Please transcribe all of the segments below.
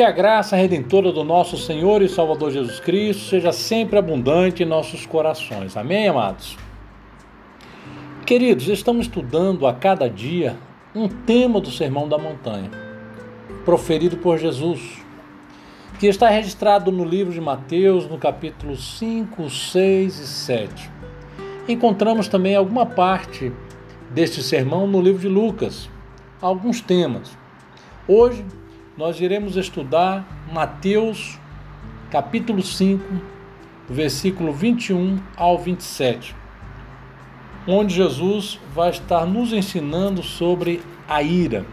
Que a graça redentora do nosso Senhor e Salvador Jesus Cristo seja sempre abundante em nossos corações. Amém, amados? Queridos, estamos estudando a cada dia um tema do Sermão da Montanha, proferido por Jesus, que está registrado no livro de Mateus, no capítulo 5, 6 e 7. Encontramos também alguma parte deste sermão no livro de Lucas, alguns temas. Hoje, nós iremos estudar Mateus, capítulo 5, versículo 21 ao 27, onde Jesus vai estar nos ensinando sobre a ira.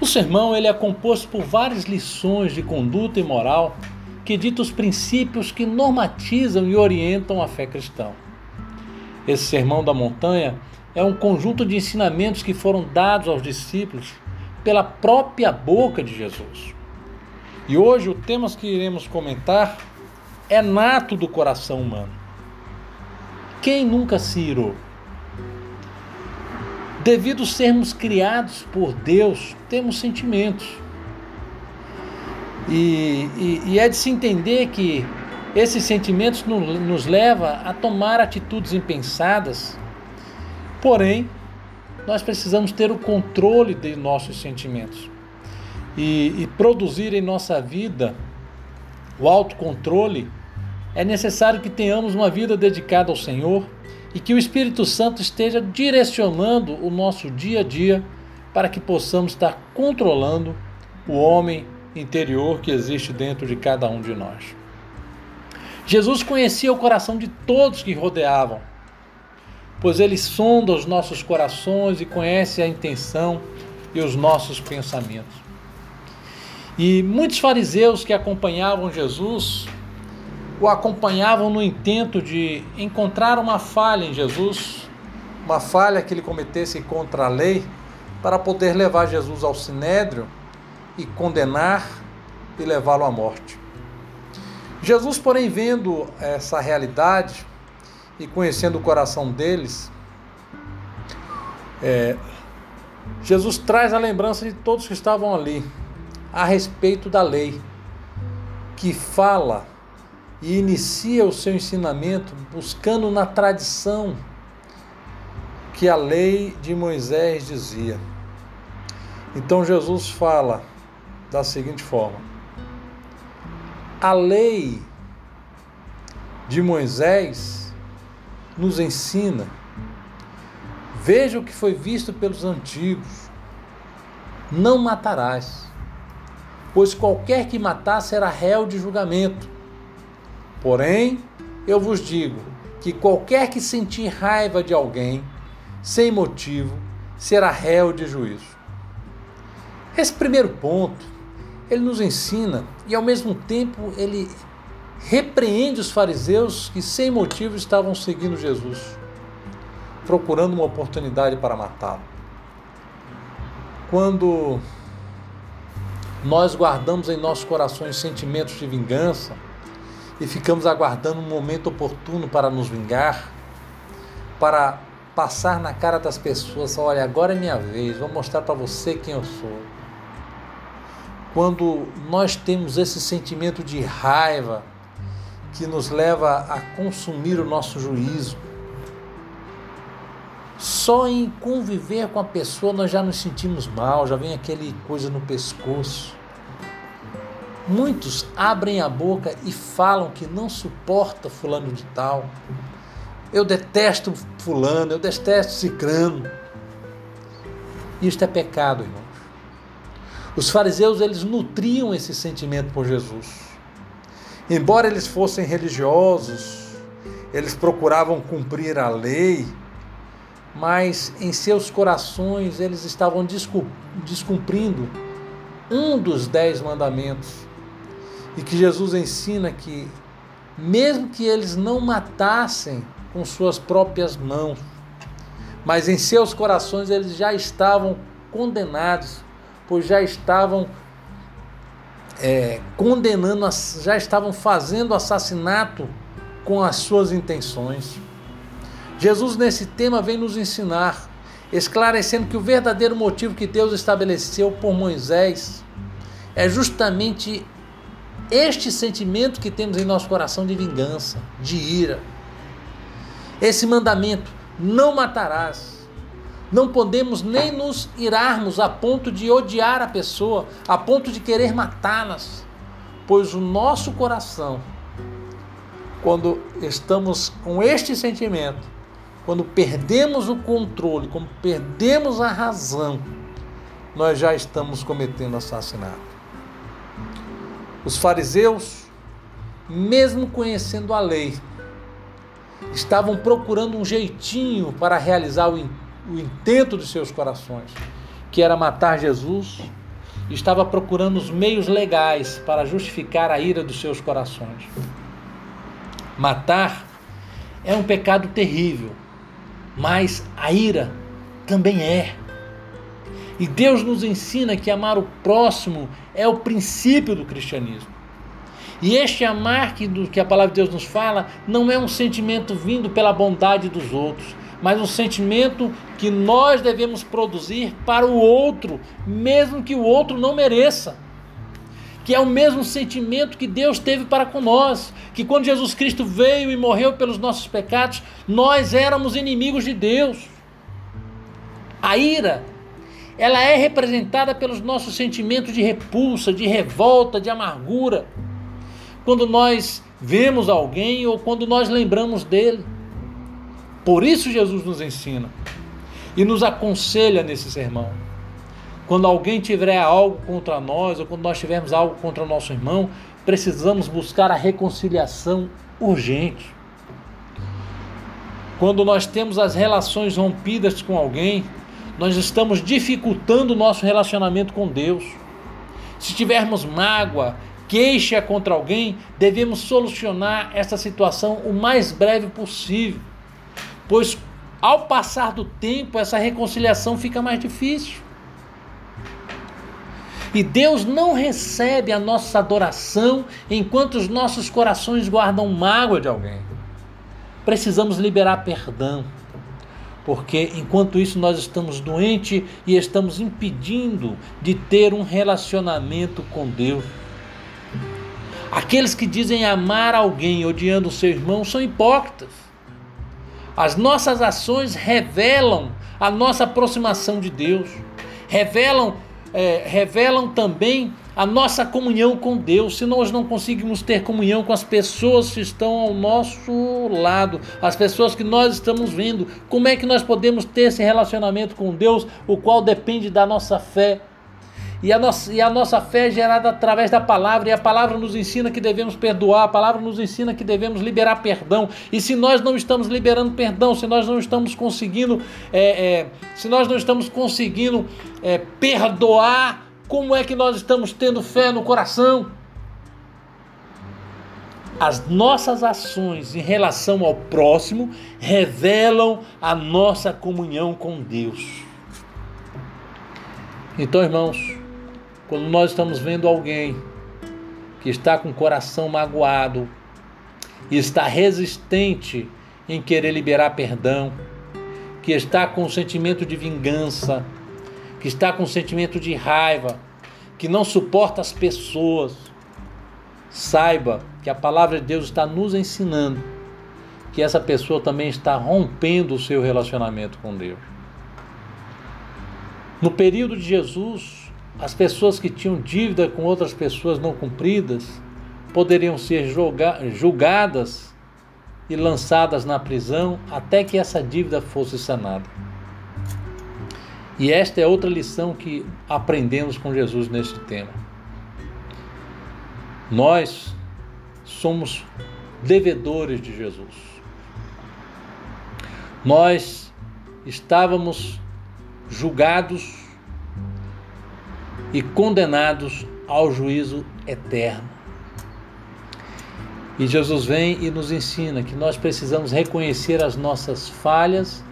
O sermão ele é composto por várias lições de conduta e moral que ditam os princípios que normatizam e orientam a fé cristã. Esse sermão da montanha é um conjunto de ensinamentos que foram dados aos discípulos pela própria boca de Jesus. E hoje o tema que iremos comentar é nato do coração humano. Quem nunca se irou? Devido sermos criados por Deus, temos sentimentos. E é de se entender que esses sentimentos nos levam a tomar atitudes impensadas. Porém, nós precisamos ter o controle de nossos sentimentos e produzir em nossa vida o autocontrole. É necessário que tenhamos uma vida dedicada ao Senhor e que o Espírito Santo esteja direcionando o nosso dia a dia para que possamos estar controlando o homem interior que existe dentro de cada um de nós. Jesus conhecia o coração de todos que rodeavam, pois ele sonda os nossos corações e conhece a intenção e os nossos pensamentos. E muitos fariseus que acompanhavam Jesus, o acompanhavam no intento de encontrar uma falha em Jesus, uma falha que ele cometesse contra a lei, para poder levar Jesus ao Sinédrio e condenar e levá-lo à morte. Jesus, porém, vendo essa realidade e conhecendo o coração deles, Jesus traz a lembrança de todos que estavam ali, a respeito da lei, que fala e inicia o seu ensinamento buscando na tradição que a lei de Moisés dizia. Então Jesus fala da seguinte forma: a lei de Moisés nos ensina, veja o que foi visto pelos antigos, não matarás, pois qualquer que matar será réu de julgamento. Porém, eu vos digo que qualquer que sentir raiva de alguém, sem motivo, será réu de juízo. Esse primeiro ponto, ele nos ensina e ao mesmo tempo ele repreende os fariseus que sem motivo estavam seguindo Jesus, procurando uma oportunidade para matá-lo. Quando nós guardamos em nossos corações sentimentos de vingança e ficamos aguardando um momento oportuno para nos vingar, para passar na cara das pessoas: olha, agora é minha vez, vou mostrar para você quem eu sou. Quando nós temos esse sentimento de raiva que nos leva a consumir o nosso juízo, só em conviver com a pessoa nós já nos sentimos mal, já vem aquele coisa no pescoço. Muitos abrem a boca e falam que não suporta fulano de tal, eu detesto fulano, eu detesto cicrano. Isto é pecado, irmãos. Os fariseus, eles nutriam esse sentimento por Jesus. Embora eles fossem religiosos, eles procuravam cumprir a lei, mas em seus corações eles estavam descumprindo um dos 10 mandamentos, e que Jesus ensina que, mesmo que eles não matassem com suas próprias mãos, mas em seus corações eles já estavam condenados, pois já estavam condenando, já estavam fazendo assassinato com as suas intenções. Jesus nesse tema vem nos ensinar esclarecendo que o verdadeiro motivo que Deus estabeleceu por Moisés é justamente este sentimento que temos em nosso coração de vingança, de ira. Esse mandamento, não matarás. Não podemos nem nos irarmos a ponto de odiar a pessoa, a ponto de querer matá-las, pois o nosso coração, quando estamos com este sentimento, quando perdemos o controle, quando perdemos a razão, nós já estamos cometendo assassinato. Os fariseus, mesmo conhecendo a lei, estavam procurando um jeitinho para realizar o intento dos seus corações, que era matar Jesus, e estava procurando os meios legais para justificar a ira dos seus corações. Matar é um pecado terrível, mas a ira também é. E Deus nos ensina que amar o próximo é o princípio do cristianismo. E este amar que a palavra de Deus nos fala não é um sentimento vindo pela bondade dos outros, mas um sentimento que nós devemos produzir para o outro, mesmo que o outro não mereça. Que é o mesmo sentimento que Deus teve para com nós, que quando Jesus Cristo veio e morreu pelos nossos pecados, nós éramos inimigos de Deus. A ira, ela é representada pelos nossos sentimentos de repulsa, de revolta, de amargura, quando nós vemos alguém ou quando nós lembramos dele. Por isso Jesus nos ensina e nos aconselha nesse sermão. Quando alguém tiver algo contra nós, ou quando nós tivermos algo contra o nosso irmão, precisamos buscar a reconciliação urgente. Quando nós temos as relações rompidas com alguém, nós estamos dificultando o nosso relacionamento com Deus. Se tivermos mágoa, queixa contra alguém, devemos solucionar essa situação o mais breve possível, pois ao passar do tempo, essa reconciliação fica mais difícil. E Deus não recebe a nossa adoração enquanto os nossos corações guardam mágoa de alguém. Precisamos liberar perdão, porque enquanto isso nós estamos doentes e estamos impedindo de ter um relacionamento com Deus. Aqueles que dizem amar alguém odiando o seu irmão são hipócritas. As nossas ações revelam a nossa aproximação de Deus, revelam também a nossa comunhão com Deus. Se nós não conseguimos ter comunhão com as pessoas que estão ao nosso lado, as pessoas que nós estamos vendo, como é que nós podemos ter esse relacionamento com Deus, o qual depende da nossa fé? E a nossa fé é gerada através da palavra, e a palavra nos ensina que devemos perdoar, a palavra nos ensina que devemos liberar perdão. E se nós não estamos liberando perdão, se nós não estamos conseguindo, perdoar, como é que nós estamos tendo fé no coração? As nossas ações em relação ao próximo revelam a nossa comunhão com Deus. Então, irmãos, quando nós estamos vendo alguém que está com o coração magoado e está resistente em querer liberar perdão, que está com o sentimento de vingança, que está com o sentimento de raiva, que não suporta as pessoas, saiba que a palavra de Deus está nos ensinando que essa pessoa também está rompendo o seu relacionamento com Deus. No período de Jesus, as pessoas que tinham dívida com outras pessoas não cumpridas poderiam ser julgadas e lançadas na prisão até que essa dívida fosse sanada. E esta é outra lição que aprendemos com Jesus neste tema. Nós somos devedores de Jesus. Nós estávamos julgados e condenados ao juízo eterno. E Jesus vem e nos ensina que nós precisamos reconhecer as nossas falhas,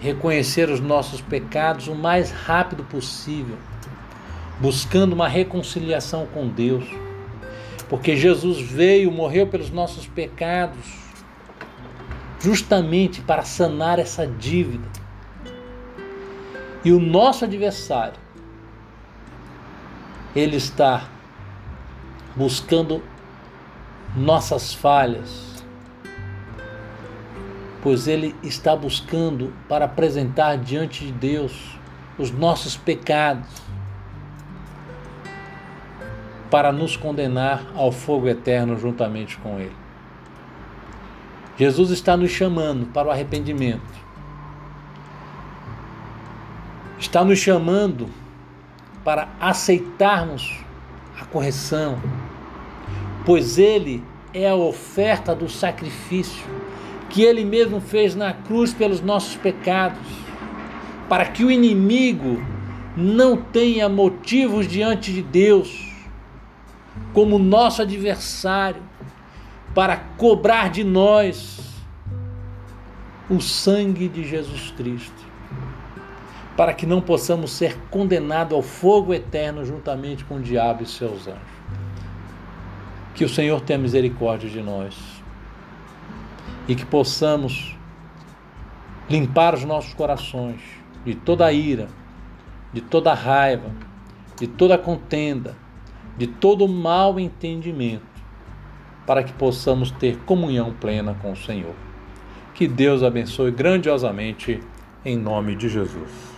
reconhecer os nossos pecados o mais rápido possível, buscando uma reconciliação com Deus, porque Jesus veio, morreu pelos nossos pecados, justamente para sanar essa dívida, E o nosso adversário, ele está buscando nossas falhas, pois ele está buscando para apresentar diante de Deus os nossos pecados, para nos condenar ao fogo eterno juntamente com ele. Jesus está nos chamando para o arrependimento, está nos chamando para aceitarmos a correção, pois ele é a oferta do sacrifício que ele mesmo fez na cruz pelos nossos pecados, para que o inimigo não tenha motivos diante de Deus, como nosso adversário, para cobrar de nós o sangue de Jesus Cristo, para que não possamos ser condenados ao fogo eterno juntamente com o diabo e seus anjos. Que o Senhor tenha misericórdia de nós e que possamos limpar os nossos corações de toda a ira, de toda a raiva, de toda a contenda, de todo o mau entendimento, para que possamos ter comunhão plena com o Senhor. Que Deus abençoe grandiosamente em nome de Jesus.